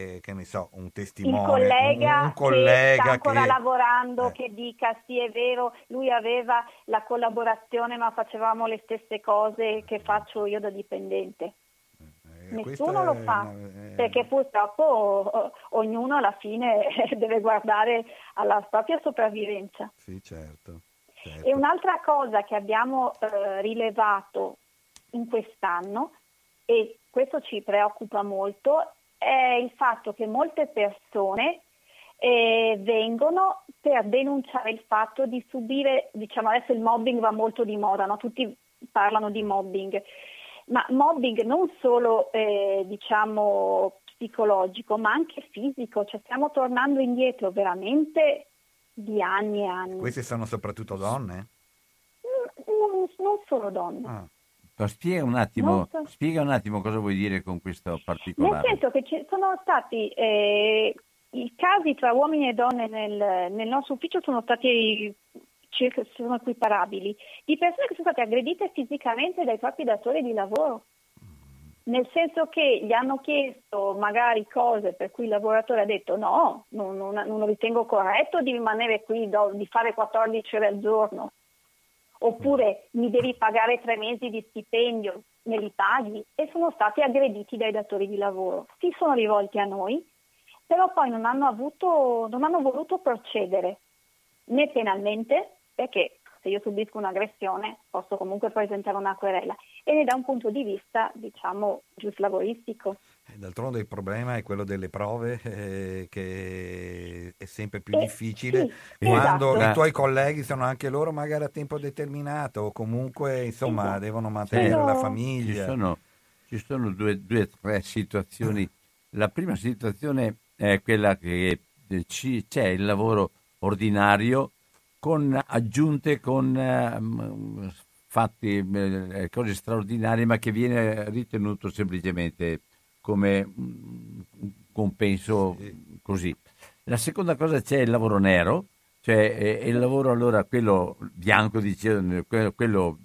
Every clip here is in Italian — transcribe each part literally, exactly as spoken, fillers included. eh, che ne so, un testimone, collega un, un collega che sta ancora che... lavorando, eh. che dica sì, è vero, lui aveva la collaborazione ma facevamo le stesse cose che faccio io da dipendente. Nessuno lo fa, una... perché purtroppo ognuno alla fine deve guardare alla propria sopravvivenza. Sì, certo, certo. E un'altra cosa che abbiamo eh, rilevato in quest'anno, e questo ci preoccupa molto, è il fatto che molte persone eh, vengono per denunciare il fatto di subire, diciamo adesso il mobbing va molto di moda, no? Tutti parlano di mobbing. Ma mobbing non solo eh, diciamo psicologico, ma anche fisico, cioè stiamo tornando indietro veramente di anni e anni. Queste sono soprattutto donne? Non, non solo donne. Ah. Spiega un attimo, so... spiega un attimo cosa vuoi dire con questo particolare. Nel senso che ci sono stati eh, i casi tra uomini e donne nel, nel nostro ufficio sono stati circa, sono equiparabili, di persone che sono state aggredite fisicamente dai propri datori di lavoro, nel senso che gli hanno chiesto magari cose per cui il lavoratore ha detto no, non, non, non lo ritengo corretto di rimanere qui, do, di fare quattordici ore al giorno, oppure mi devi pagare tre mesi di stipendio, me li paghi, e sono stati aggrediti dai datori di lavoro. Si sono rivolti a noi, però poi non hanno avuto, non hanno voluto procedere né penalmente, perché se io subisco un'aggressione posso comunque presentare una querela, e ne da un punto di vista diciamo giuslavoristico. D'altronde il problema è quello delle prove eh, che è sempre più eh, difficile, sì, quando esatto. I tuoi colleghi sono anche loro magari a tempo determinato o comunque insomma esatto. Devono mantenere sono... la famiglia. Ci sono, ci sono due o tre situazioni. La prima situazione è quella che c'è il lavoro ordinario con aggiunte con eh, fatti eh, cose straordinarie, ma che viene ritenuto semplicemente come un compenso così. La seconda cosa, c'è il lavoro nero, cioè è, è il lavoro allora quello bianco, dicevo, quello, quello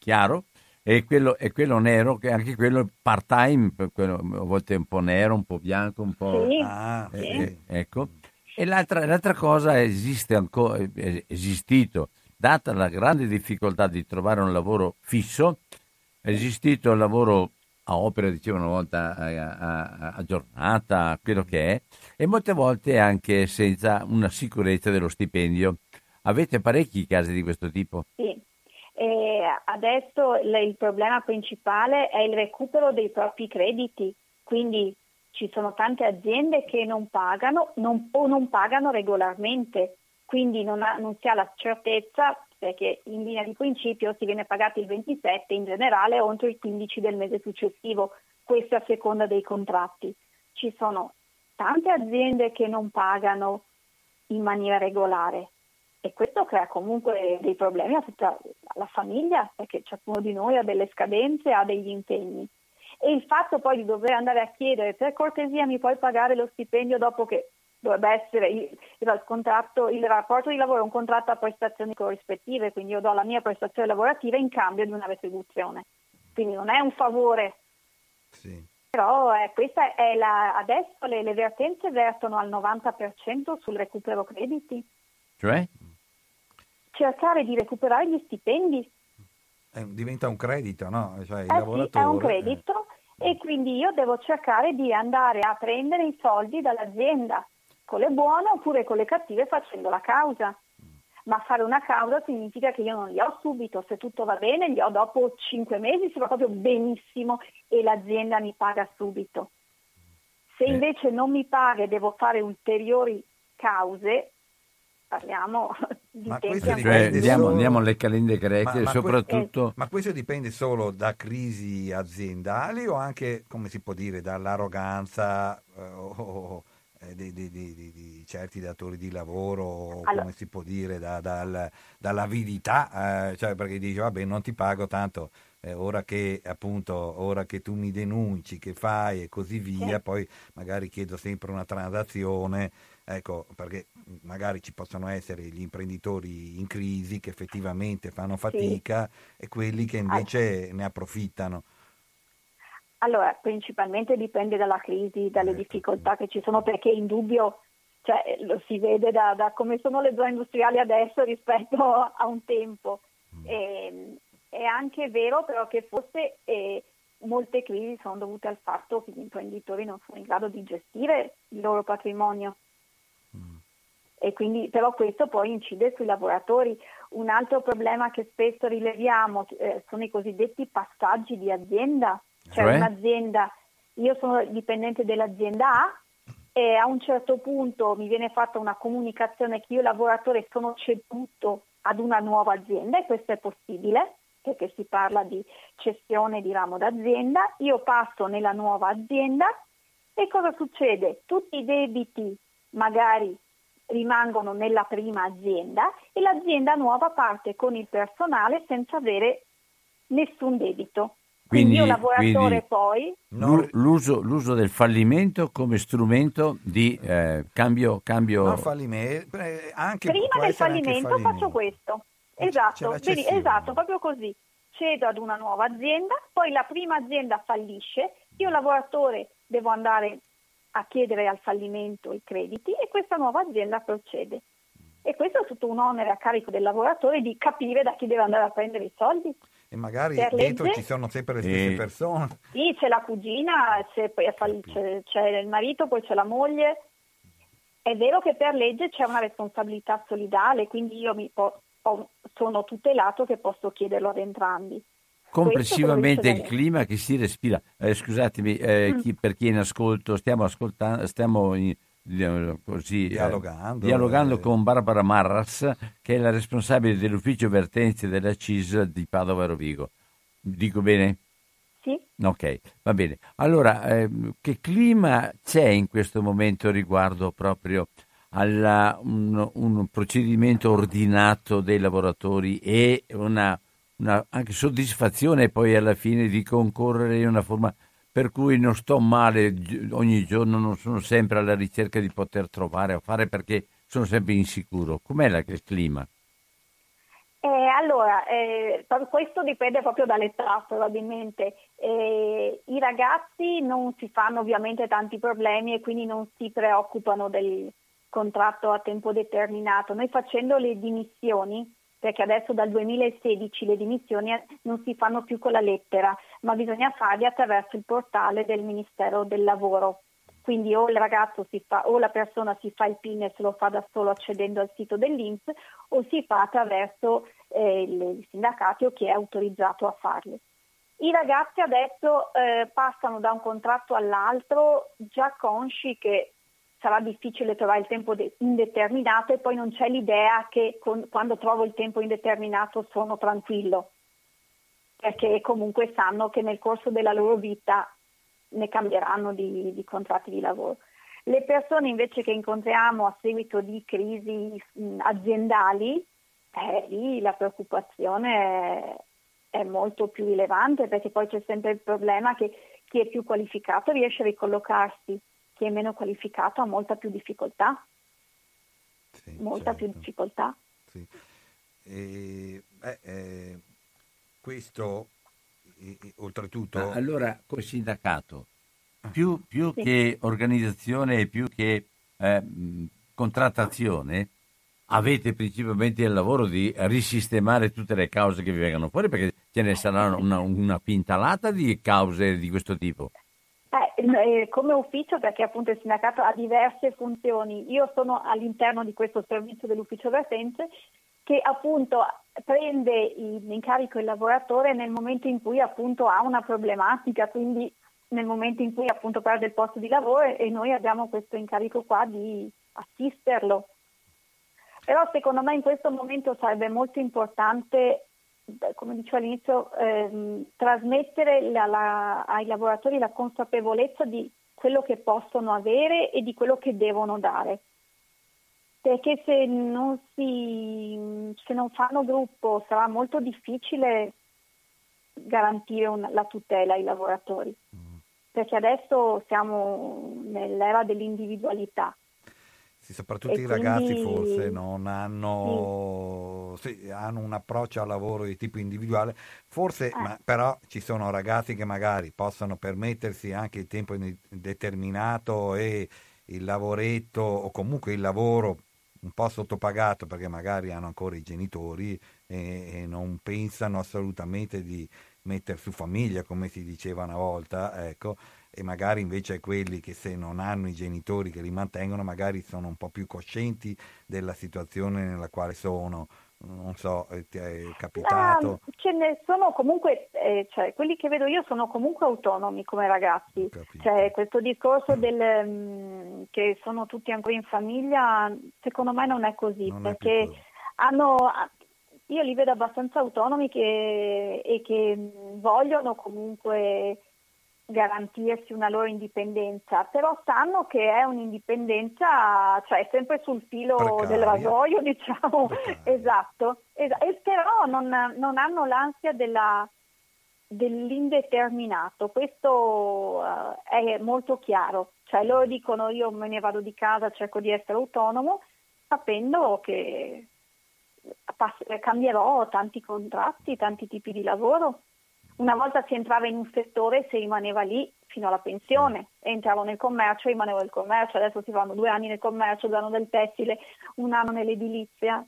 chiaro, e quello, e quello nero, che anche quello part time, quello, a volte un po' nero, un po' bianco, un po' sì. Ah, sì. Eh, ecco. E l'altra, l'altra cosa esiste ancora, è esistito, data la grande difficoltà di trovare un lavoro fisso, è esistito il lavoro a opera, dicevo una volta, a, a, a giornata, quello che è, e molte volte anche senza una sicurezza dello stipendio. Avete parecchi casi di questo tipo? Sì, e adesso il problema principale è il recupero dei propri crediti, quindi... Ci sono tante aziende che non pagano non, o non pagano regolarmente, quindi non, ha, non si ha la certezza, perché in linea di principio si viene pagati il ventisette in generale o entro il quindici del mese successivo, questo a seconda dei contratti. Ci sono tante aziende che non pagano in maniera regolare e questo crea comunque dei problemi a tutta la famiglia, perché ciascuno di noi ha delle scadenze, ha degli impegni. E il fatto poi di dover andare a chiedere per cortesia mi puoi pagare lo stipendio, dopo che dovrebbe essere il, il contratto, il rapporto di lavoro è un contratto a prestazioni corrispettive, quindi io do la mia prestazione lavorativa in cambio di una retribuzione, quindi non è un favore. Sì. Però eh, questa è la, adesso le, le vertenze vertono al novanta per cento sul recupero crediti, cioè cercare di recuperare gli stipendi. Diventa un credito, no? Cioè, il eh lavoratore... sì, è un credito eh. E quindi io devo cercare di andare a prendere i soldi dall'azienda, con le buone oppure con le cattive, facendo la causa. Ma fare una causa significa che io non li ho subito, se tutto va bene li ho dopo cinque mesi, se va proprio benissimo e l'azienda mi paga subito. Se invece eh. non mi paga e devo fare ulteriori cause, parliamo... Ma questo cioè, andiamo, solo... andiamo alle calende greche, ma, ma soprattutto. Que- eh. Ma questo dipende solo da crisi aziendali o anche, come si può dire, dall'arroganza eh, o, eh, di, di, di, di certi datori di lavoro, o allora, come si può dire, da, dal, dall'avidità, eh, cioè perché dice vabbè non ti pago tanto. Eh, ora che appunto ora che tu mi denunci, che fai e così via, sì. Poi magari chiedo sempre una transazione, ecco, perché magari ci possono essere gli imprenditori in crisi che effettivamente fanno fatica, sì. E quelli che invece ah. ne approfittano. Allora, principalmente dipende dalla crisi, dalle difficoltà che ci sono, perché in dubbio, cioè, lo si vede da, da come sono le zone industriali adesso rispetto a un tempo. E, è anche vero però che forse eh, molte crisi sono dovute al fatto che gli imprenditori non sono in grado di gestire il loro patrimonio. Mm. E quindi, però questo poi incide sui lavoratori. Un altro problema che spesso rileviamo eh, sono i cosiddetti passaggi di azienda. Cioè un'azienda, io sono dipendente dell'azienda A e a un certo punto mi viene fatta una comunicazione che io lavoratore sono ceduto ad una nuova azienda, e questo è possibile perché si parla di cessione di ramo d'azienda. Io passo nella nuova azienda e cosa succede? Tutti i debiti magari rimangono nella prima azienda e l'azienda nuova parte con il personale senza avere nessun debito. Quindi, quindi, lavoratore quindi poi... No, l'uso, l'uso del fallimento come strumento di eh, cambio... cambio... No, fallimento, eh, anche prima del fallimento, fallimento faccio questo. Esatto, vedi, esatto, proprio così. Cedo ad una nuova azienda, poi la prima azienda fallisce, io lavoratore devo andare a chiedere al fallimento i crediti e questa nuova azienda procede. E questo è tutto un onere a carico del lavoratore di capire da chi deve andare a prendere i soldi. E magari dietro legge? Ci sono sempre le stesse e... persone. Sì, c'è la cugina, c'è, c'è, c'è il marito, poi c'è la moglie. È vero che per legge c'è una responsabilità solidale, quindi io mi ho, ho, sono tutelato che posso chiederlo ad entrambi. Complessivamente il clima che si respira. Eh, scusatemi, eh, mm. chi, per chi è in ascolto, stiamo ascoltando, stiamo in, così dialogando, eh, dialogando eh. con Barbara Marras, che è la responsabile dell'ufficio vertenze della C I S L di Padova Rovigo. Dico bene? Sì. Ok, va bene. Allora, eh, che clima c'è in questo momento riguardo proprio alla un, un procedimento ordinato dei lavoratori e una, una anche soddisfazione poi alla fine di concorrere in una forma per cui non sto male ogni giorno, non sono sempre alla ricerca di poter trovare o fare perché sono sempre insicuro. Com'è la, il clima? Eh, allora, eh, questo dipende proprio dall'età probabilmente. Eh, I ragazzi non si fanno ovviamente tanti problemi e quindi non si preoccupano del contratto a tempo determinato. Noi facendo le dimissioni, perché adesso dal duemilasedici le dimissioni non si fanno più con la lettera, ma bisogna farle attraverso il portale del Ministero del Lavoro. Quindi o il ragazzo si fa, o la persona si fa il P I N e se lo fa da solo accedendo al sito dell'I N P S, o si fa attraverso eh, il sindacato o chi è autorizzato a farlo. I ragazzi adesso eh, passano da un contratto all'altro già consci che sarà difficile trovare il tempo de- indeterminato e poi non c'è l'idea che con- quando trovo il tempo indeterminato sono tranquillo, perché comunque sanno che nel corso della loro vita ne cambieranno di, di contratti di lavoro. Le persone invece che incontriamo a seguito di crisi mh, aziendali, eh, lì la preoccupazione è, è molto più rilevante, perché poi c'è sempre il problema che chi è più qualificato riesce a ricollocarsi, chi è meno qualificato ha molta più difficoltà, sì, molta certo. più difficoltà. Sì. E, beh, eh, questo e, e, oltretutto. Ma allora col sindacato, più, più sì. che organizzazione e più che eh, contrattazione, avete principalmente il lavoro di risistemare tutte le cause che vi vengono fuori, perché ce ne sarà una, una pintalata di cause di questo tipo. Eh, come ufficio, perché appunto il sindacato ha diverse funzioni, io sono all'interno di questo servizio dell'ufficio vertenze che appunto prende in carico il lavoratore nel momento in cui appunto ha una problematica, quindi nel momento in cui appunto perde il posto di lavoro, e noi abbiamo questo incarico qua di assisterlo. Però secondo me in questo momento sarebbe molto importante, come dicevo all'inizio, ehm, trasmettere la, la, ai lavoratori la consapevolezza di quello che possono avere e di quello che devono dare, perché se non si se non fanno gruppo sarà molto difficile garantire un, la tutela ai lavoratori, perché adesso siamo nell'era dell'individualità. Sì, soprattutto e i quindi... ragazzi forse non hanno, sì. Sì, hanno un approccio al lavoro di tipo individuale, forse, ah. ma, però ci sono ragazzi che magari possono permettersi anche il tempo indeterminato e il lavoretto o comunque il lavoro un po' sottopagato, perché magari hanno ancora i genitori e, e non pensano assolutamente di mettere su famiglia, come si diceva una volta, ecco. E magari invece quelli che se non hanno i genitori che li mantengono magari sono un po' più coscienti della situazione nella quale sono, non so, ti è capitato? Ah, ce ne sono comunque, eh, cioè quelli che vedo io sono comunque autonomi come ragazzi, cioè questo discorso mm. del mh, che sono tutti ancora in famiglia, secondo me non è così, non perché è così. hanno... Io li vedo abbastanza autonomi che, e che vogliono comunque garantirsi una loro indipendenza, però sanno che è un'indipendenza, cioè è sempre sul filo precaria. Del rasoio, diciamo, esatto, esatto, e però non, non hanno l'ansia della, dell'indeterminato, questo uh, è molto chiaro, cioè loro dicono io me ne vado di casa, cerco di essere autonomo, sapendo che pass- cambierò tanti contratti, tanti tipi di lavoro. Una volta si entrava in un settore e si rimaneva lì fino alla pensione, entravo nel commercio e rimanevo nel commercio, adesso si fanno due anni nel commercio, due anni nel tessile, un anno nell'edilizia.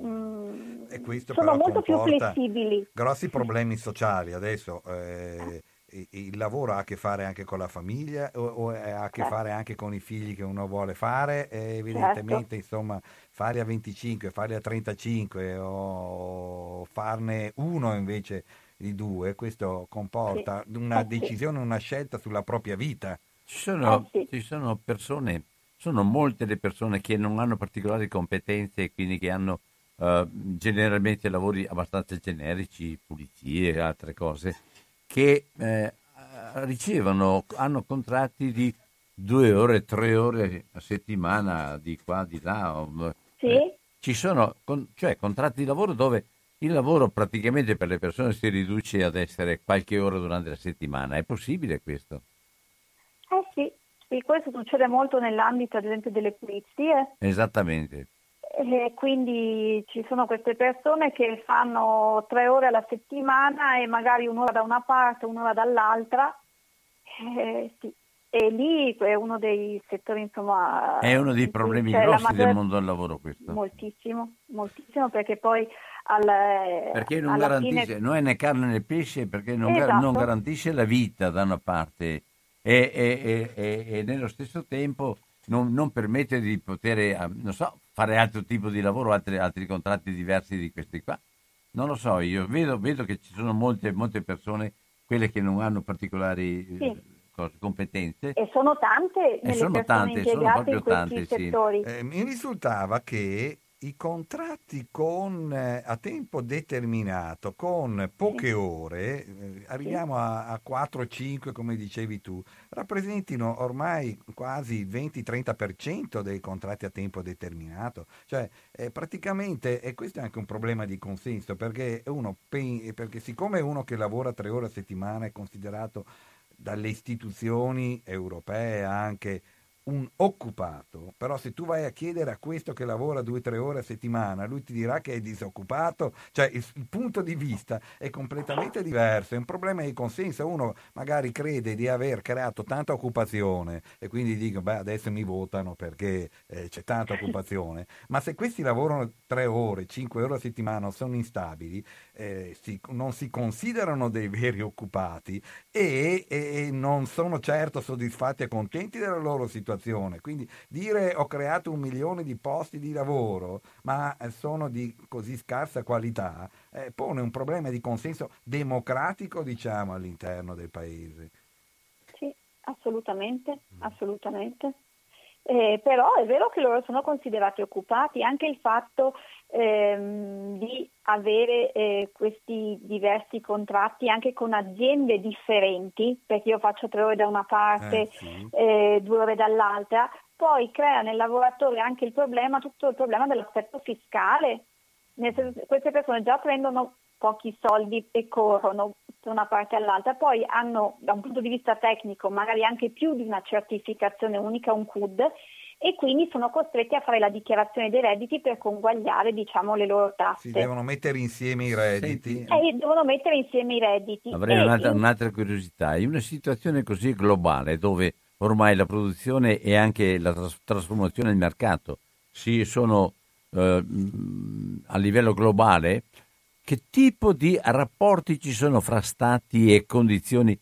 Mm. E questo sono però molto più flessibili. Grossi problemi sociali adesso. Eh, eh. Il lavoro ha a che fare anche con la famiglia o, o ha a che certo. fare anche con i figli che uno vuole fare? Eh, evidentemente certo. insomma farli a venticinque, farli a trentacinque o farne uno invece di due, questo comporta sì. una eh, decisione, sì. una scelta sulla propria vita. Ci sono, eh, sì. ci sono persone, sono molte le persone che non hanno particolari competenze e quindi che hanno uh, generalmente lavori abbastanza generici, pulizie e altre cose, che eh, ricevono, hanno contratti di due ore, tre ore a settimana, di qua, di là. Sì. Eh, ci sono con, cioè contratti di lavoro dove il lavoro praticamente per le persone si riduce ad essere qualche ora durante la settimana. È possibile questo? Eh sì, sì, questo succede molto nell'ambito ad esempio delle pulizie. Esattamente. E quindi ci sono queste persone che fanno tre ore alla settimana e magari un'ora da una parte, un'ora dall'altra. Eh, sì. E lì è uno dei settori, insomma... È uno dei problemi grossi maggior... del mondo del lavoro questo. Moltissimo, moltissimo, perché poi... Al, perché non garantisce, fine... non è né carne né pesce, perché non, esatto. gar- non garantisce la vita da una parte e, e, e, e, e nello stesso tempo non, non permette di poter, non so, fare altro tipo di lavoro, altri, altri contratti diversi di questi qua. Non lo so, io vedo, vedo che ci sono molte, molte persone, quelle che non hanno particolari... Sì. competenze e sono tante e sono tante sono proprio tante sì. eh, mi risultava che i contratti con eh, a tempo determinato con poche sì. ore eh, arriviamo sì. a, a quattro cinque come dicevi tu, rappresentino ormai quasi il venti trenta per cento dei contratti a tempo determinato, cioè eh, praticamente, e questo è anche un problema di consenso, perché uno perché siccome uno che lavora tre ore a settimana è considerato dalle istituzioni europee anche un occupato, però se tu vai a chiedere a questo che lavora due o tre ore a settimana, lui ti dirà che è disoccupato, cioè il, il punto di vista è completamente diverso, è un problema di consenso. Uno magari crede di aver creato tanta occupazione e quindi dico beh adesso mi votano perché eh, c'è tanta occupazione, ma se questi lavorano tre ore, cinque ore a settimana, sono instabili, eh, si, non si considerano dei veri occupati e, e non sono certo soddisfatti e contenti della loro situazione. Quindi dire ho creato un milione di posti di lavoro ma sono di così scarsa qualità eh, pone un problema di consenso democratico, diciamo, all'interno del paese. Sì, assolutamente, assolutamente. Eh, però è vero che loro sono considerati occupati, anche il fatto ehm, di avere eh, questi diversi contratti anche con aziende differenti, perché io faccio tre ore da una parte, eh, sì. eh, due ore dall'altra, poi crea nel lavoratore anche il problema, tutto il problema dell'aspetto fiscale, nel senso, queste persone già prendono pochi soldi e corrono da una parte all'altra, poi hanno da un punto di vista tecnico magari anche più di una certificazione unica, un C U D, e quindi sono costretti a fare la dichiarazione dei redditi per conguagliare, diciamo, le loro tasse. Si devono mettere insieme i redditi. Eh, devono mettere insieme i redditi. Avrei un'altra, in... un'altra curiosità. In una situazione così globale, dove ormai la produzione e anche la tras- trasformazione del mercato si sono eh, a livello globale, che tipo di rapporti ci sono fra stati e condizioni?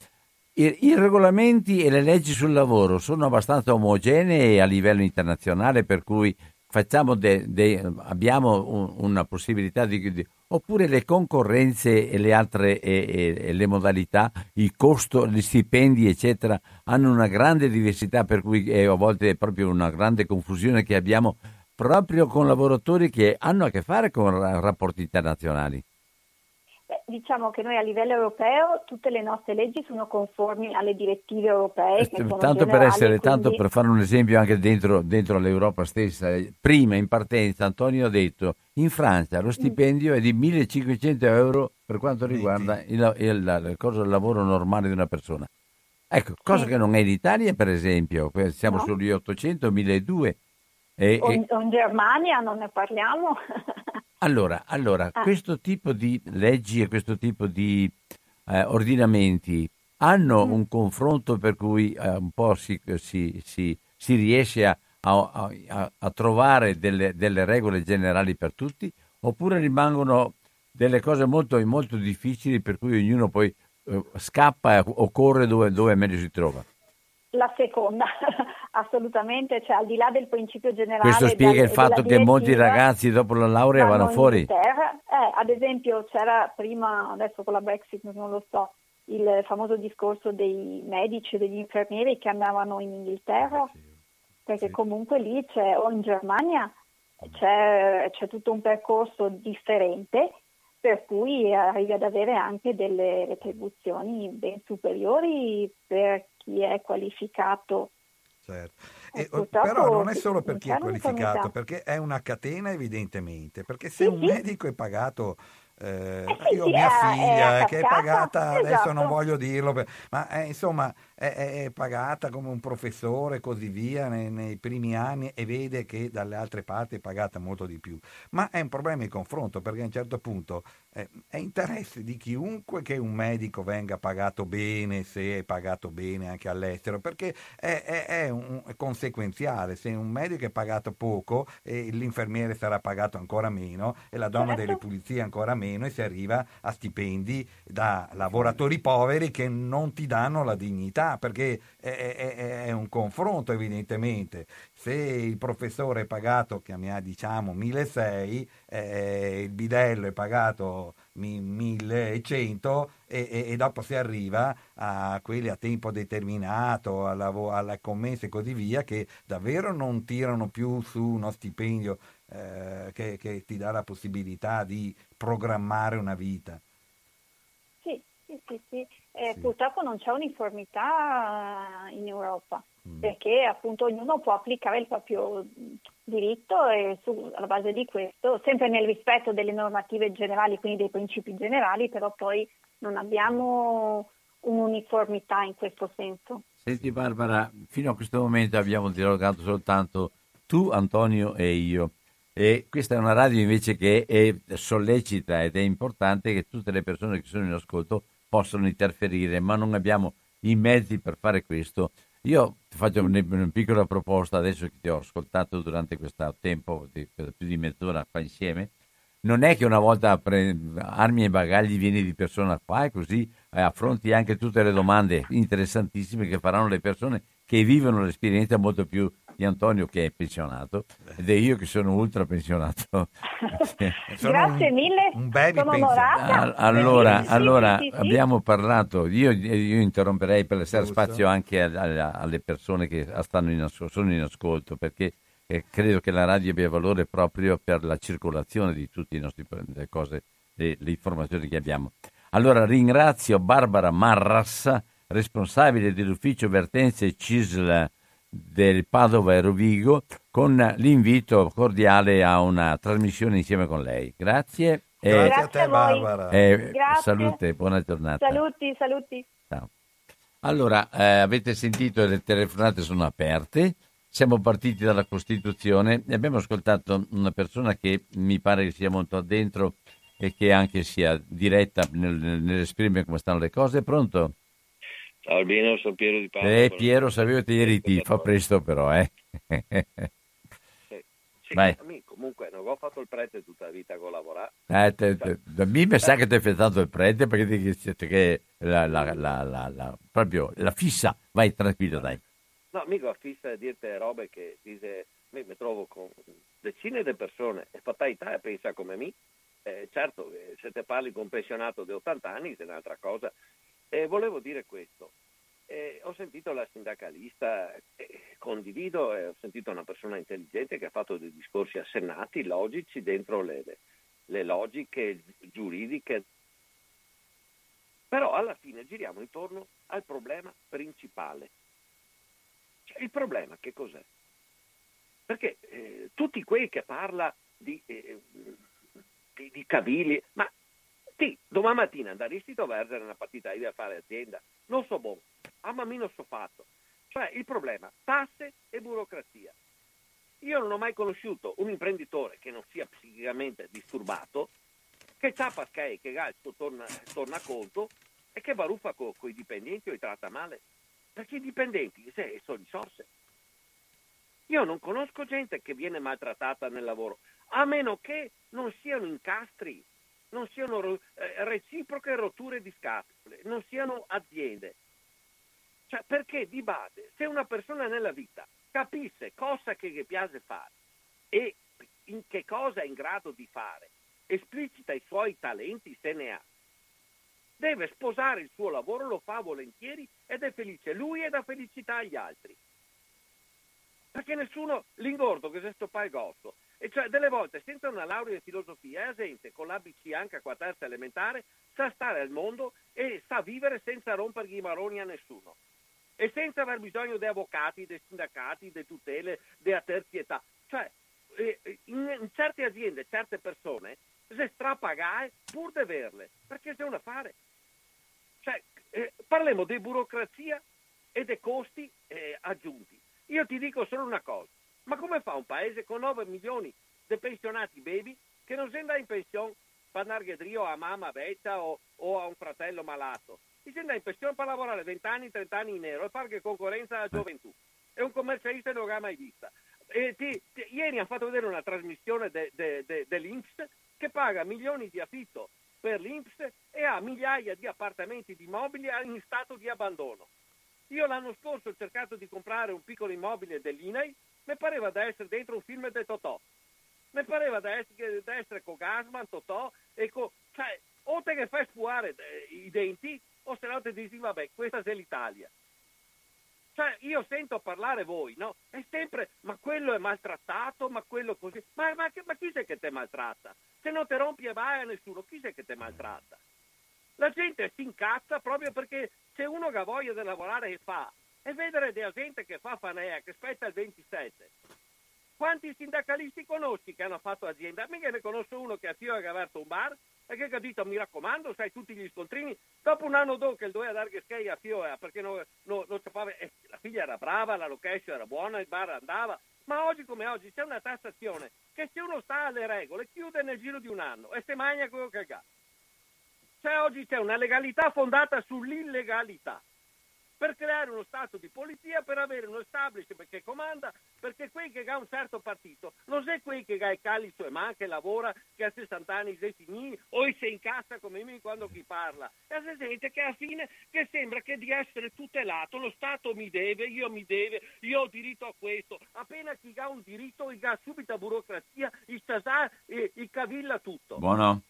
I, i regolamenti e le leggi sul lavoro sono abbastanza omogenei a livello internazionale, per cui facciamo de, de, abbiamo un, una possibilità di, di oppure le concorrenze e le altre e, e, e le modalità, i costo, gli stipendi eccetera hanno una grande diversità, per cui eh, a volte è proprio una grande confusione che abbiamo proprio con lavoratori che hanno a che fare con rapporti internazionali. Diciamo che noi a livello europeo tutte le nostre leggi sono conformi alle direttive europee. Che sono tanto per essere, quindi... tanto per fare un esempio anche dentro, dentro l'Europa stessa, prima in partenza Antonio ha detto in Francia lo stipendio è di millecinquecento euro per quanto riguarda il, il, il, il lavoro normale di una persona. Ecco, cosa eh. che non è in Italia per esempio, siamo no. sugli ottocento, milleduecento. E, o, e... o in Germania non ne parliamo. Allora, allora ah. questo tipo di leggi e questo tipo di eh, ordinamenti hanno mm. un confronto per cui eh, un po' si, si, si, si riesce a, a, a, a trovare delle, delle regole generali per tutti, oppure rimangono delle cose molto, molto difficili per cui ognuno poi eh, scappa o corre dove, dove meglio si trova? La seconda, assolutamente, cioè al di là del principio generale. Questo spiega dal, il fatto che molti ragazzi dopo la laurea vanno fuori. Terra, eh, ad esempio c'era prima, adesso con la Brexit non lo so, il famoso discorso dei medici e degli infermieri che andavano in Inghilterra, perché comunque lì c'è, o in Germania c'è, c'è tutto un percorso differente, per cui arrivi ad avere anche delle retribuzioni ben superiori per chi è qualificato. Certo. E, però non è solo per chi è qualificato, perché è una catena evidentemente, perché se sì, un sì. medico è pagato eh, eh sì, io sì, mia figlia è, è che è pagata, esatto. adesso non voglio dirlo, ma è, insomma è, è pagata come un professore e così via nei, nei primi anni, e vede che dalle altre parti è pagata molto di più, ma è un problema di confronto, perché a un certo punto eh, è interesse di chiunque che un medico venga pagato bene, se è pagato bene anche all'estero, perché è, è, è, un, è conseguenziale. Se un medico è pagato poco, eh, l'infermiere sarà pagato ancora meno e la donna delle pulizie ancora meno, e si arriva a stipendi da lavoratori poveri che non ti danno la dignità, perché è, è, è un confronto evidentemente. Se il professore è pagato, chiamiamo, diciamo, milleseicento, eh, il bidello è pagato millecento, e, e, e dopo si arriva a quelli a tempo determinato, alla, alla commessa e così via, che davvero non tirano più su uno stipendio eh, che, che ti dà la possibilità di programmare una vita. Sì, sì, sì, sì. Eh, sì. Purtroppo non c'è uniformità in Europa, mm. perché appunto ognuno può applicare il proprio diritto e su, alla base di questo, sempre nel rispetto delle normative generali, quindi dei principi generali, però poi non abbiamo un'uniformità in questo senso. Senti Barbara, fino a questo momento abbiamo dialogato soltanto tu, Antonio e io. E questa è una radio invece che è sollecita, ed è importante che tutte le persone che sono in ascolto possano interferire, ma non abbiamo i mezzi per fare questo. Io ti faccio una piccola proposta, adesso che ti ho ascoltato durante questo tempo, di, per più di mezz'ora qua insieme. Non è che una volta pre- armi e bagagli vieni di persona qua e così eh, affronti anche tutte le domande interessantissime che faranno le persone che vivono l'esperienza molto più di Antonio, che è pensionato, ed è io che sono ultra pensionato. sono Grazie un, mille, un baby sono onorata. Allora, sì, allora sì, sì, abbiamo parlato, io, io interromperei per lasciare spazio anche a, a, alle persone che stanno in ascolto, sono in ascolto, perché eh, credo che la radio abbia valore proprio per la circolazione di tutte le cose, le, le informazioni che abbiamo. Allora ringrazio Barbara Marras, responsabile dell'ufficio vertenze C I S L del Padova Rovigo, con l'invito cordiale a una trasmissione insieme con lei. Grazie. Grazie eh, a te, Barbara. Eh, salute, buona giornata. Saluti, saluti. Ciao. Allora, eh, avete sentito, le telefonate sono aperte. Siamo partiti dalla Costituzione e abbiamo ascoltato una persona che mi pare che sia molto addentro e che anche sia diretta nel, nell'esprimere come stanno le cose. Pronto? Ciao Albino, sono Piero di Padova. Eh, Piero, sapevo che ieri ti fa presto però, eh. Sì, vai. Amico, comunque non ho fatto il prete tutta la vita che ho lavorato. Eh, te, te, a me mi sa che ti hai fatto il prete perché ti, che la, la, la, la, la, proprio la fissa, vai tranquillo dai. No, amico, la fissa è dirti robe che dice, mi trovo con decine di persone e fatalità e pensa come me. Eh, certo, se te parli con un pensionato di ottanta anni è un'altra cosa. Eh, volevo dire questo. Eh, ho sentito la sindacalista, eh, condivido, eh, ho sentito una persona intelligente che ha fatto dei discorsi assennati, logici, dentro le, le, le logiche giuridiche. Però alla fine giriamo intorno al problema principale. Cioè, il problema che cos'è? Perché eh, tutti quei che parla di, eh, di, di cavilli, ma ti domani mattina andaresti a vergere una partita IVA a fare azienda, non so buono, ah ma mi non so fatto. Cioè il problema, tasse e burocrazia. Io non ho mai conosciuto un imprenditore che non sia psichicamente disturbato, che c'ha pascai, che ha il suo torna, torna conto e che baruffa con i dipendenti o li tratta male. Perché i dipendenti se, sono risorse. Io non conosco gente che viene maltrattata nel lavoro, a meno che non siano incastri, non siano eh, reciproche rotture di scatole, non siano aziende. Cioè, perché di base, se una persona nella vita capisse cosa che gli piace fare e in che cosa è in grado di fare, esplicita i suoi talenti, se ne ha, deve sposare il suo lavoro, lo fa volentieri ed è felice lui e dà felicità agli altri. Perché nessuno l'ingordo che se stoppa il gosto. E cioè delle volte senza una laurea in filosofia è gente con l'A B C anche a quarta terza elementare, sa stare al mondo e sa vivere senza rompergli i maroni a nessuno. E senza aver bisogno di avvocati, dei sindacati, delle tutele, della terzietà. Cioè in certe aziende, certe persone se strapagare pur di averle, perché c'è un affare. Cioè, eh, parliamo di burocrazia e dei costi eh, aggiunti. Io ti dico solo una cosa, ma come fa un paese con nove milioni di pensionati baby che non se andà in pensione per andare a mamma vecchia o, o a un fratello malato? Si andà in pensione per lavorare venti anni, trenta anni in nero e fare che concorrenza alla gioventù. È un commercialista che non l'ha mai vista. E ti, ti, ieri hanno fatto vedere una trasmissione de, de, de, dell'Inps che paga milioni di affitto per l'Inps e ha migliaia di appartamenti di immobili in stato di abbandono. Io l'anno scorso ho cercato di comprare un piccolo immobile dell'I N A I, mi pareva da essere dentro un film di Totò, mi pareva da essere, da essere con Gasman, Totò, e co, cioè, o te che fai spuare i denti o se no te dici vabbè, questa è l'Italia. Cioè io sento parlare voi, no? È sempre, ma quello è maltrattato, ma quello così, ma, ma, ma chi sei che te maltratta? Se non te rompi e vai a nessuno, chi sei che te maltratta? La gente si incazza proprio perché c'è uno che ha voglia di lavorare e fa, e vedere della gente che fa fanea, che aspetta il ventisette. Quanti sindacalisti conosci che hanno fatto azienda? Mica ne conosco uno che ha figlio che ha aperto un bar e che ha detto mi raccomando, sai tutti gli scontrini, dopo un anno dopo che il doveva dare che schei a Fioa perché non no, no, eh, la figlia era brava, la location era buona, il bar andava, ma oggi come oggi c'è una tassazione che se uno sta alle regole chiude nel giro di un anno e se magna quello che ha. Cioè oggi c'è una legalità fondata sull'illegalità per creare uno stato di polizia, per avere un establishment che comanda, perché quei che ha un certo partito non è quei che ha il calice e manca e lavora, che a sessanta anni si finì o si incassa come me quando chi parla, e si sente che alla fine che sembra che di essere tutelato, lo Stato mi deve, io mi deve, io ho diritto a questo, appena chi ha un diritto chi ha subito burocrazia, il Cesar e il cavilla tutto. Buono.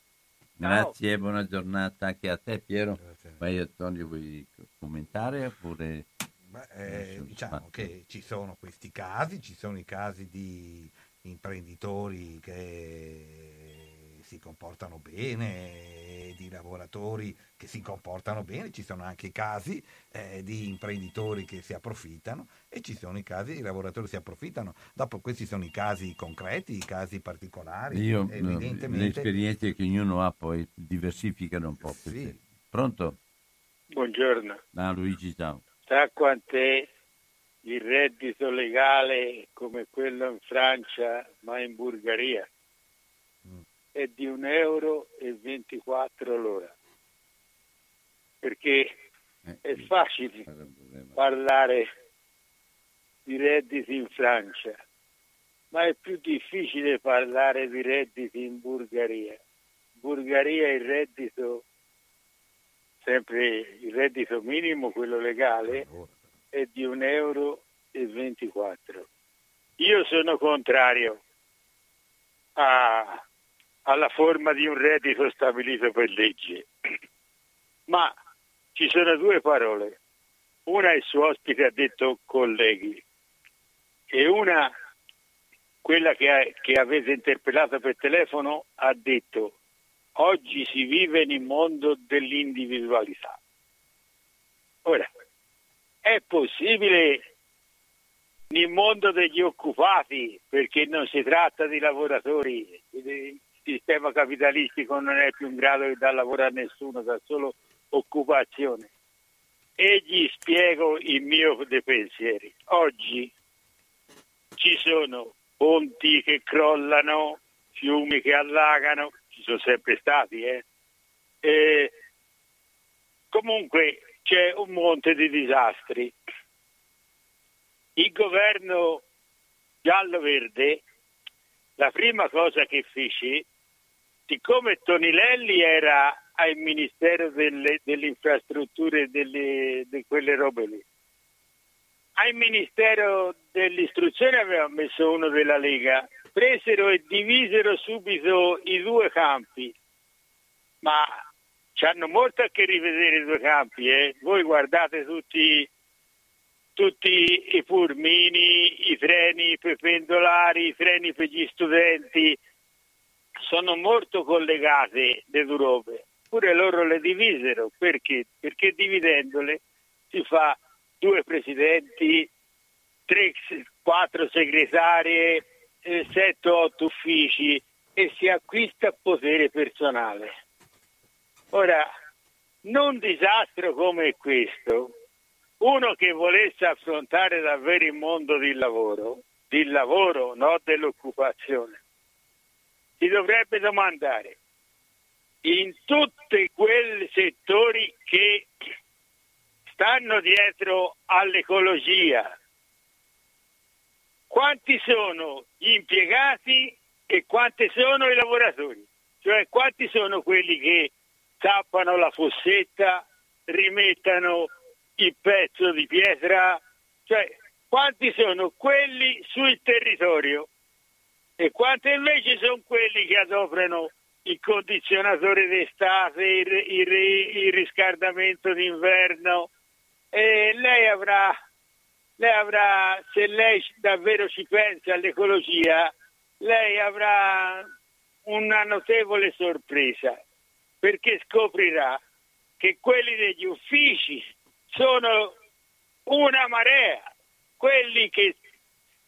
Grazie, buona giornata anche a te Piero. Vai Antonio, vuoi commentare oppure? Ma, eh, diciamo che ci sono questi casi, ci sono i casi di imprenditori che si comportano bene, di lavoratori che si comportano bene, ci sono anche i casi eh, di imprenditori che si approfittano e ci sono i casi di lavoratori che si approfittano. Dopo questi sono i casi concreti, i casi particolari. Io, evidentemente... no, le esperienze che ognuno ha poi diversificano un po'. Sì. Pronto? Buongiorno. Ah, Luigi, ciao. Sa quant'è il reddito legale come quello in Francia ma in Bulgaria? Mm. È di un euro e ventiquattro l'ora, perché eh, è facile parlare di redditi in Francia ma è più difficile parlare di redditi in Bulgaria. Bulgaria il reddito, sempre il reddito minimo, quello legale, è di un euro e ventiquattro. Io sono contrario a, alla forma di un reddito stabilito per legge, ma ci sono due parole, una il suo ospite ha detto colleghi e una quella che, ha, che avete interpellato per telefono ha detto oggi si vive nel mondo dell'individualità. Ora, è possibile nel mondo degli occupati, perché non si tratta di lavoratori, il sistema capitalistico non è più in grado di dar lavoro a nessuno, dà solo occupazione. E gli spiego il mio dei pensieri. Oggi ci sono ponti che crollano, fiumi che allagano, ci sono sempre stati, eh? E comunque c'è un monte di disastri. Il governo giallo-verde, la prima cosa che fece, siccome Toninelli era al Ministero delle, delle Infrastrutture e delle, di quelle robe lì, al Ministero dell'Istruzione aveva messo uno della Lega, presero e divisero subito i due campi, ma ci hanno molto a che rivedere i due campi, eh? Voi guardate tutti, tutti i pulmini, i treni per pendolari, i treni per gli studenti, sono molto collegate le due robe, pure loro le divisero, perché? Perché dividendole si fa due presidenti, tre, quattro segretarie, sette otto uffici e si acquista potere personale. Ora, non disastro come questo, uno che volesse affrontare davvero il mondo del lavoro, del lavoro, no dell'occupazione, si dovrebbe domandare in tutti quei settori che stanno dietro all'ecologia, quanti sono gli impiegati e quanti sono i lavoratori? Cioè quanti sono quelli che tappano la fossetta, rimettano il pezzo di pietra? Cioè quanti sono quelli sul territorio e quanti invece sono quelli che adoperano il condizionatore d'estate, il, il, il riscaldamento d'inverno? E lei avrà... Lei avrà, se lei davvero ci pensa all'ecologia, lei avrà una notevole sorpresa, perché scoprirà che quelli degli uffici sono una marea, quelli che,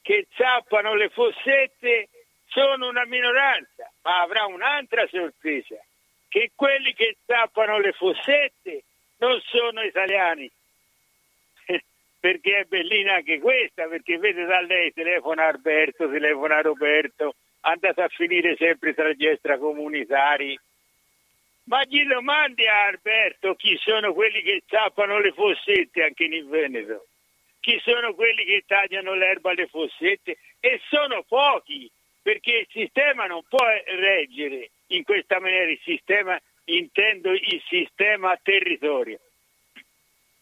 che zappano le fossette sono una minoranza, ma avrà un'altra sorpresa, che quelli che zappano le fossette non sono italiani. Perché è bellina anche questa, perché vede da lei telefona Alberto, telefona Roberto, andate a finire sempre tra gli extracomunitari. Ma gli domandi a Alberto chi sono quelli che tappano le fossette anche in Veneto, chi sono quelli che tagliano l'erba alle fossette, e sono pochi, perché il sistema non può reggere in questa maniera, il sistema, intendo il sistema territorio.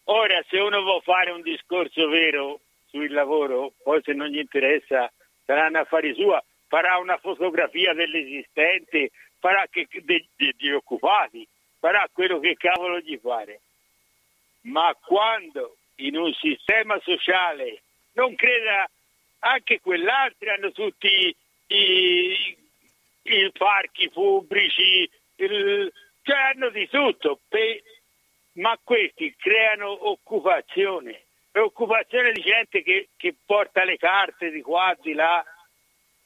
Ora, se uno vuole fare un discorso vero sul lavoro, poi se non gli interessa saranno affari sua, farà una fotografia dell'esistente, farà che, de, de, degli occupati, farà quello che cavolo gli pare. Ma quando in un sistema sociale non creda anche quell'altro, hanno tutti i, i parchi pubblici, il... cioè hanno di tutto, pe... ma questi creano occupazione, occupazione di gente che, che porta le carte di qua, di là,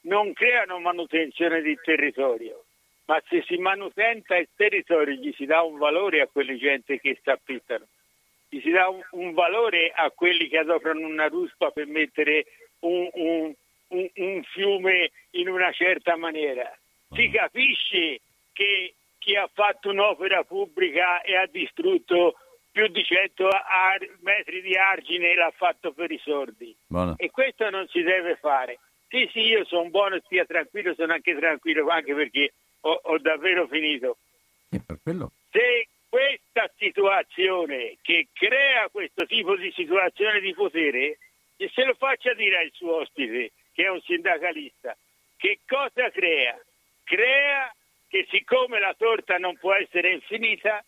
non creano manutenzione di territorio, ma se si manutenta il territorio gli si dà un valore a quelle gente che s'appittano, gli si dà un, un valore a quelli che adoprano una ruspa per mettere un, un, un, un fiume in una certa maniera. Si capisce che chi ha fatto un'opera pubblica e ha distrutto più di cento ar- metri di argine l'ha fatto per i sordi. Buona. E questo non si deve fare. Sì, sì, io sono buono, stia tranquillo, sono anche tranquillo, anche perché ho, ho davvero finito. E per quello? Se questa situazione che crea questo tipo di situazione di potere, se lo faccia dire al suo ospite, che è un sindacalista, che cosa crea? Crea che siccome la torta non può essere infinita,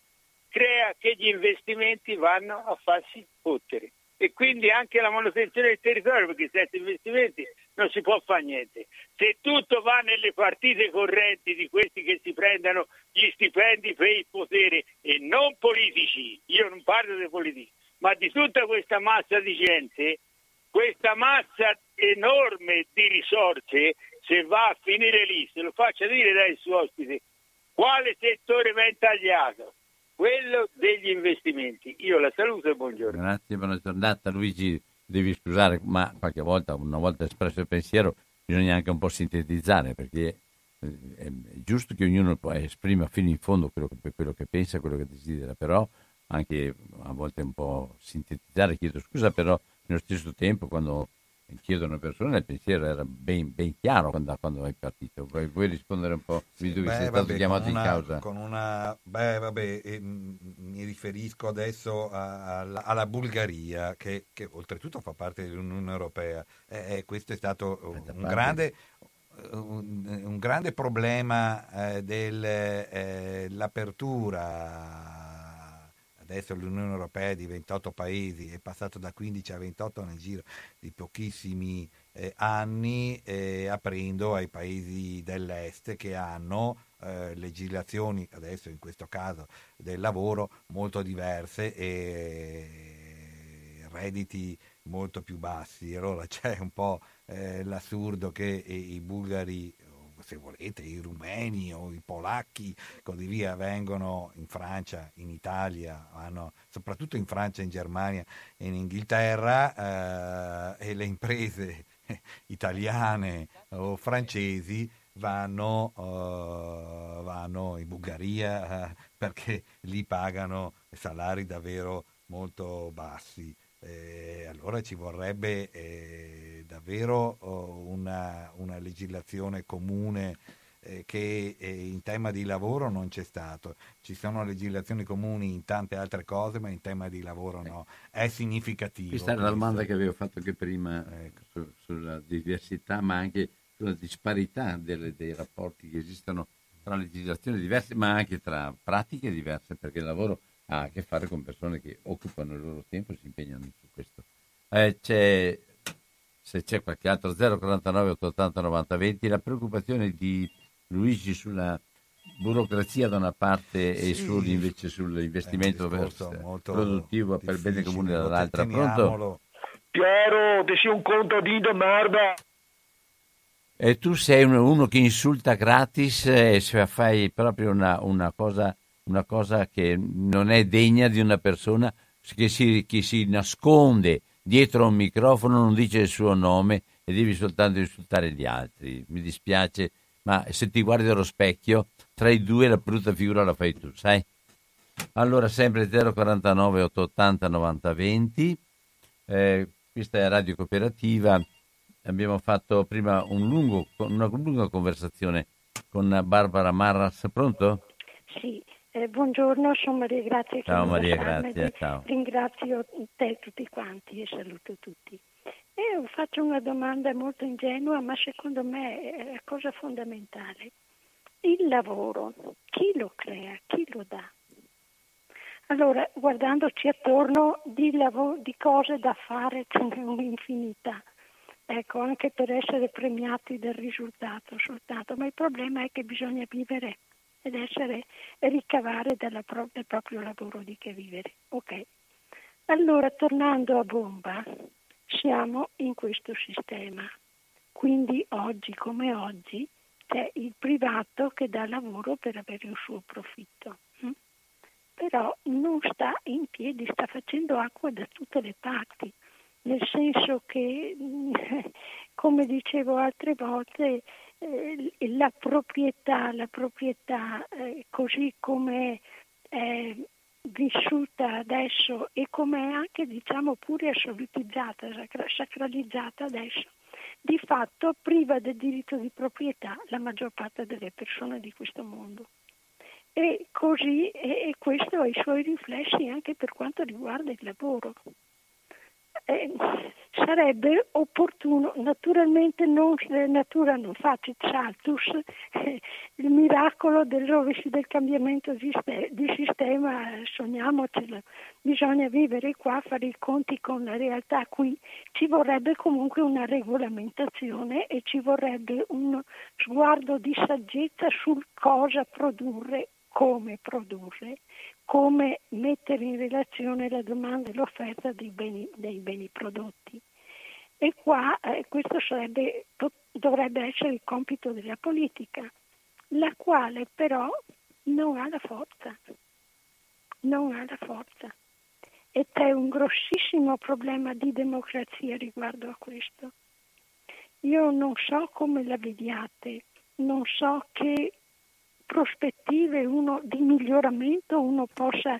crea che gli investimenti vanno a farsi fottere. E quindi anche la manutenzione del territorio, perché senza investimenti non si può fare niente. Se tutto va nelle partite correnti di questi che si prendono gli stipendi per il potere, e non politici, io non parlo dei politici, ma di tutta questa massa di gente, questa massa enorme di risorse, se va a finire lì, se lo faccia dire dai suoi ospiti, quale settore va intagliato? Quello degli investimenti. Io la saluto e buongiorno. Grazie, buona giornata. Luigi, devi scusare, ma qualche volta, una volta espresso il pensiero, bisogna anche un po' sintetizzare, perché è giusto che ognuno esprima fino in fondo quello che, quello che pensa, quello che desidera, però anche a volte un po' sintetizzare, chiedo scusa, però nello stesso tempo quando chiedono persone, il pensiero era ben, ben chiaro quando, quando hai partito. Vuoi, vuoi rispondere un po'? Sì, beh, sei stato vabbè, chiamato in una, causa. Con una, beh, vabbè, eh, mi riferisco adesso a, a, alla Bulgaria, che, che oltretutto fa parte dell'Unione Europea. Eh, eh, questo è stato un, un grande, un, un grande problema eh, dell'apertura. Eh, Adesso l'Unione Europea è di ventotto paesi, è passato da quindici a ventotto nel giro di pochissimi eh, anni, eh, aprendo ai paesi dell'est che hanno eh, legislazioni, adesso in questo caso del lavoro, molto diverse e redditi molto più bassi. Allora c'è un po' eh, l'assurdo che i bulgari, se volete i rumeni o i polacchi così via, vengono in Francia, in Italia, hanno, soprattutto in Francia, in Germania e in Inghilterra, eh, e le imprese italiane o francesi vanno, eh, vanno in Bulgaria eh, perché lì pagano salari davvero molto bassi. Eh, allora ci vorrebbe eh, davvero oh, una, una legislazione comune eh, che eh, in tema di lavoro non c'è stato. Ci sono legislazioni comuni in tante altre cose, ma in tema di lavoro no. È significativo. Questa era la domanda che avevo fatto anche prima, ecco, su, sulla diversità, ma anche sulla disparità delle, dei rapporti che esistono tra legislazioni diverse, ma anche tra pratiche diverse, perché il lavoro ha a che fare con persone che occupano il loro tempo e si impegnano su questo. Eh, c'è, se c'è qualche altro, zero quarantanove ottanta novanta venti, la preoccupazione di Luigi sulla burocrazia da una parte sì, e sul, invece sull'investimento produttivo per il bene comune dall'altra. Pronto? Piero, ti sei un contadino, merda! E tu sei uno che insulta gratis e fai proprio una, una cosa... una cosa che non è degna di una persona che si, che si nasconde dietro un microfono, non dice il suo nome e devi soltanto insultare gli altri. Mi dispiace, ma se ti guardi allo specchio, tra i due la brutta figura la fai tu, sai? Allora, sempre zero quarantanove ottanta novanta venti, eh, questa è Radio Cooperativa. Abbiamo fatto prima un lungo, una lunga conversazione con Barbara Marras. Pronto? Sì. Eh, buongiorno, sono Maria Grazia. Ciao Maria Grazia, ciao. Ringrazio te tutti quanti e saluto tutti. Io faccio una domanda molto ingenua, ma secondo me è la cosa fondamentale. Il lavoro, chi lo crea, chi lo dà? Allora, guardandoci attorno di, lav- di cose da fare ce n'è un'infinità. ecco, anche per essere premiati del risultato soltanto, ma il problema è che bisogna vivere ed essere e ricavare dalla pro- del proprio lavoro di che vivere. Ok. Allora, tornando a bomba, siamo in questo sistema, quindi oggi come oggi c'è il privato che dà lavoro per avere un suo profitto, però non sta in piedi, sta facendo acqua da tutte le parti, nel senso che, come dicevo altre volte, la proprietà, la proprietà così come è vissuta adesso e come è anche, diciamo, pure assolutizzata, sacralizzata adesso, di fatto priva del diritto di proprietà la maggior parte delle persone di questo mondo. E così, e questo ha i suoi riflessi anche per quanto riguarda il lavoro. Eh, sarebbe opportuno, naturalmente non, natura non facit saltus, eh, il miracolo del rovescio del cambiamento di sistema, sogniamocelo, bisogna vivere qua, fare i conti con la realtà qui, ci vorrebbe comunque una regolamentazione e ci vorrebbe uno sguardo di saggezza sul cosa produrre, come produrre, come mettere in relazione la domanda e l'offerta dei beni, dei beni prodotti. E qua eh, questo sarebbe, dovrebbe essere il compito della politica, la quale però non ha la forza, non ha la forza. E c'è un grossissimo problema di democrazia riguardo a questo. Io non so come la vediate, non so che prospettive uno di miglioramento uno possa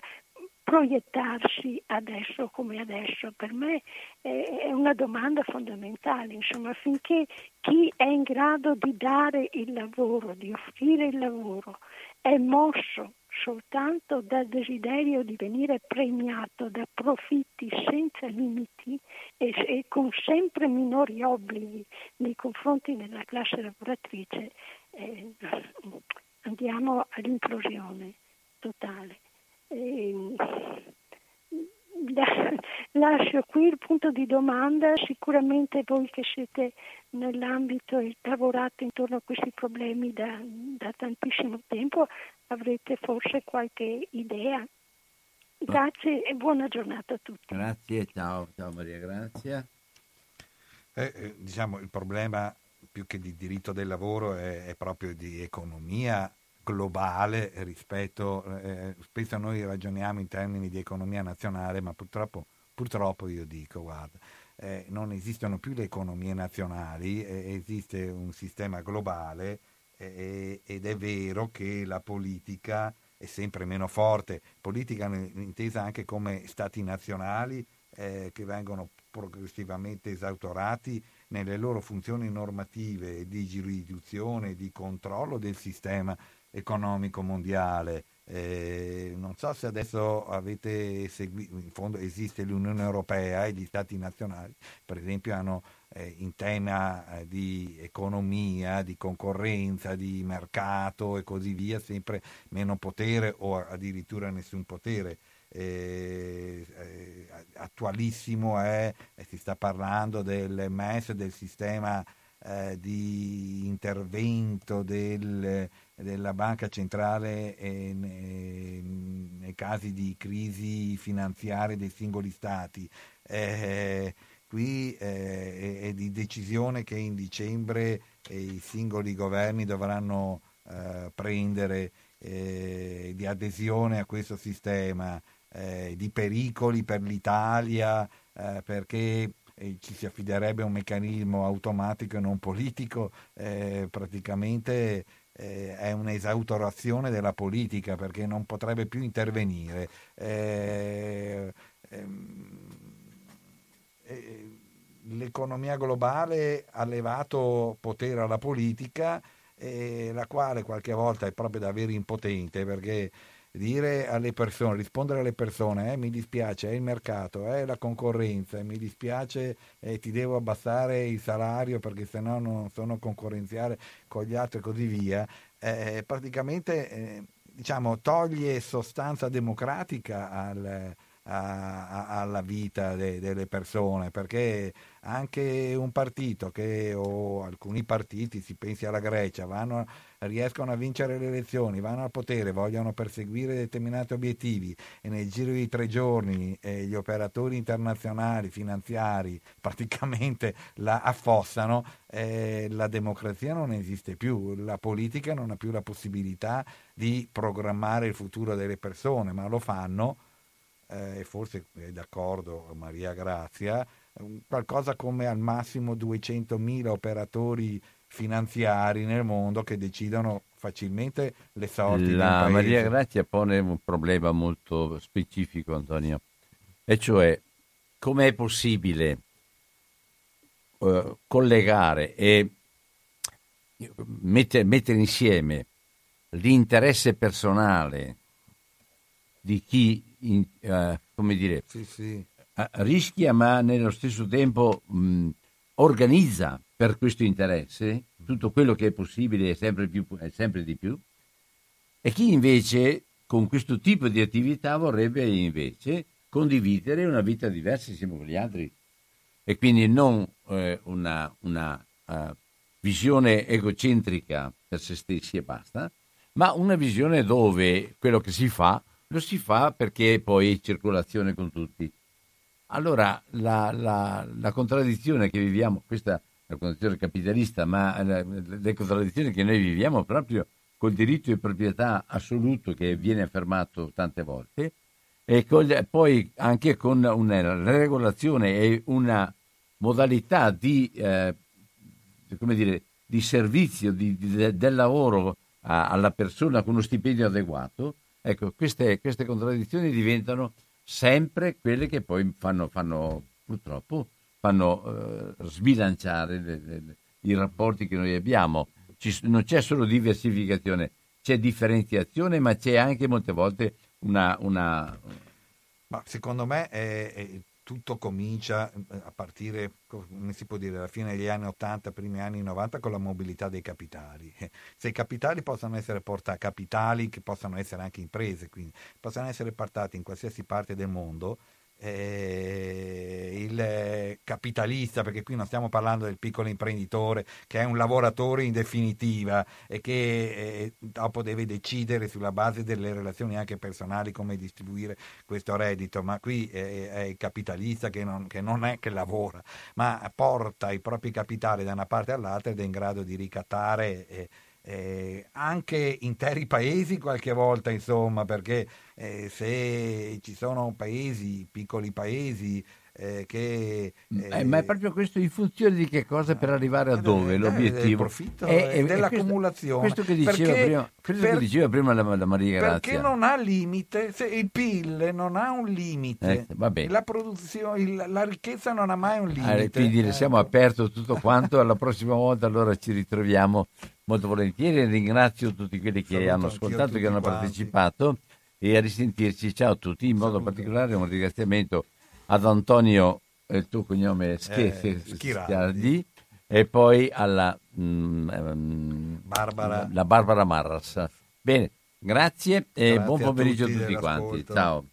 proiettarsi adesso come adesso. Per me è una domanda fondamentale, insomma, finché chi è in grado di dare il lavoro, di offrire il lavoro, è mosso soltanto dal desiderio di venire premiato da profitti senza limiti e, e con sempre minori obblighi nei confronti della classe lavoratrice, eh, andiamo all'implosione totale. E lascio qui il punto di domanda. Sicuramente voi che siete nell'ambito e lavorate intorno a questi problemi da, da tantissimo tempo avrete forse qualche idea. Grazie e buona giornata a tutti. Grazie, ciao, ciao Maria Grazia. Eh, eh, diciamo il problema più che di diritto del lavoro è, è proprio di economia globale rispetto, eh, spesso noi ragioniamo in termini di economia nazionale, ma purtroppo, purtroppo io dico, guarda, eh, non esistono più le economie nazionali, eh, esiste un sistema globale, eh, ed è vero che la politica è sempre meno forte, politica intesa anche come stati nazionali, eh, che vengono progressivamente esautorati nelle loro funzioni normative di giurisdizione e di controllo del sistema economico mondiale. Eh, non so se adesso avete seguito, in fondo esiste l'Unione Europea e gli Stati nazionali, per esempio, hanno eh, in tema eh, di economia, di concorrenza, di mercato e così via, sempre meno potere o addirittura nessun potere. Eh, eh, attualissimo è, eh, si sta parlando del M E S, del sistema eh, di intervento del, della Banca Centrale eh, nei, nei casi di crisi finanziarie dei singoli stati. Eh, qui eh, è, è di decisione che in dicembre eh, i singoli governi dovranno eh, prendere, eh, di adesione a questo sistema. Eh, di pericoli per l'Italia, eh, perché eh, ci si affiderebbe a un meccanismo automatico e non politico, eh, praticamente eh, è un'esautorazione della politica perché non potrebbe più intervenire. Eh, ehm, eh, l'economia globale ha levato potere alla politica, eh, la quale qualche volta è proprio davvero impotente, perché dire alle persone, rispondere alle persone, eh, mi dispiace, è il mercato, è la concorrenza, mi dispiace, eh, ti devo abbassare il salario perché sennò non sono concorrenziale con gli altri e così via, eh, praticamente eh, diciamo toglie sostanza democratica al, a, a, alla vita de, delle persone, perché anche un partito che, o alcuni partiti, si pensi alla Grecia, vanno, riescono a vincere le elezioni, vanno al potere, vogliono perseguire determinati obiettivi e nel giro di tre giorni eh, gli operatori internazionali finanziari praticamente la affossano, eh, la democrazia non esiste più, la politica non ha più la possibilità di programmare il futuro delle persone, ma lo fanno, e eh, forse è d'accordo Maria Grazia, qualcosa come al massimo duecentomila operatori finanziari nel mondo che decidono facilmente le sorti la del paese. Maria Grazia pone un problema molto specifico, Antonio, e cioè come è possibile uh, collegare e mette, mettere insieme l'interesse personale di chi in, uh, come dire sì, sì. rischia ma nello stesso tempo mh, organizza per questo interesse tutto quello che è possibile e sempre più, è sempre di più, e chi invece con questo tipo di attività vorrebbe invece condividere una vita diversa insieme con gli altri, e quindi non eh, una, una uh, visione egocentrica per se stessi e basta, ma una visione dove quello che si fa lo si fa perché poi è circolazione con tutti. Allora la, la, la contraddizione che viviamo, questa è la contraddizione capitalista, ma la, le contraddizioni che noi viviamo proprio col diritto di proprietà assoluto che viene affermato tante volte, e con, poi anche con una regolazione e una modalità di, eh, come dire, di servizio, di, di, del lavoro a, alla persona con uno stipendio adeguato, ecco, queste, queste contraddizioni diventano sempre quelle che poi fanno, fanno purtroppo fanno eh, sbilanciare le, le, le, i rapporti che noi abbiamo. Ci, non c'è solo diversificazione, c'è differenziazione, ma c'è anche molte volte una... una... Ma secondo me è, è, tutto comincia a partire, come si può dire, alla fine degli anni ottanta, primi anni novanta, con la mobilità dei capitali. Se i capitali possono essere portacapitali, che possono essere anche imprese, quindi possono essere portati in qualsiasi parte del mondo, eh, il capitalista, perché qui non stiamo parlando del piccolo imprenditore che è un lavoratore in definitiva e che eh, dopo deve decidere sulla base delle relazioni anche personali come distribuire questo reddito, ma qui eh, è il capitalista che non, che non è che lavora, ma porta i propri capitali da una parte all'altra ed è in grado di ricattare eh, Eh, anche interi paesi qualche volta, insomma, perché eh, se ci sono paesi, piccoli paesi eh, che eh, ma è proprio questo, in funzione di che cosa, per arrivare a dove, eh, l'obiettivo del profitto è, è, dell'accumulazione, questo, questo che diceva perché, prima, questo per, che diceva prima la, la Maria Grazia, perché non ha limite, se il P I L non ha un limite, eh, la produzione, il, la ricchezza non ha mai un limite, ah, quindi eh. siamo aperti tutto quanto. Alla prossima volta allora ci ritroviamo molto volentieri, ringrazio tutti quelli che Saluto hanno ascoltato, che hanno partecipato quanti. E a risentirci, ciao a tutti, in modo Saluto. particolare un ringraziamento ad Antonio, il tuo cognome è Schiraldi, eh, e poi alla mm, Barbara. La Barbara Marras. Bene, grazie e grazie buon pomeriggio a tutti, a tutti quanti, ciao.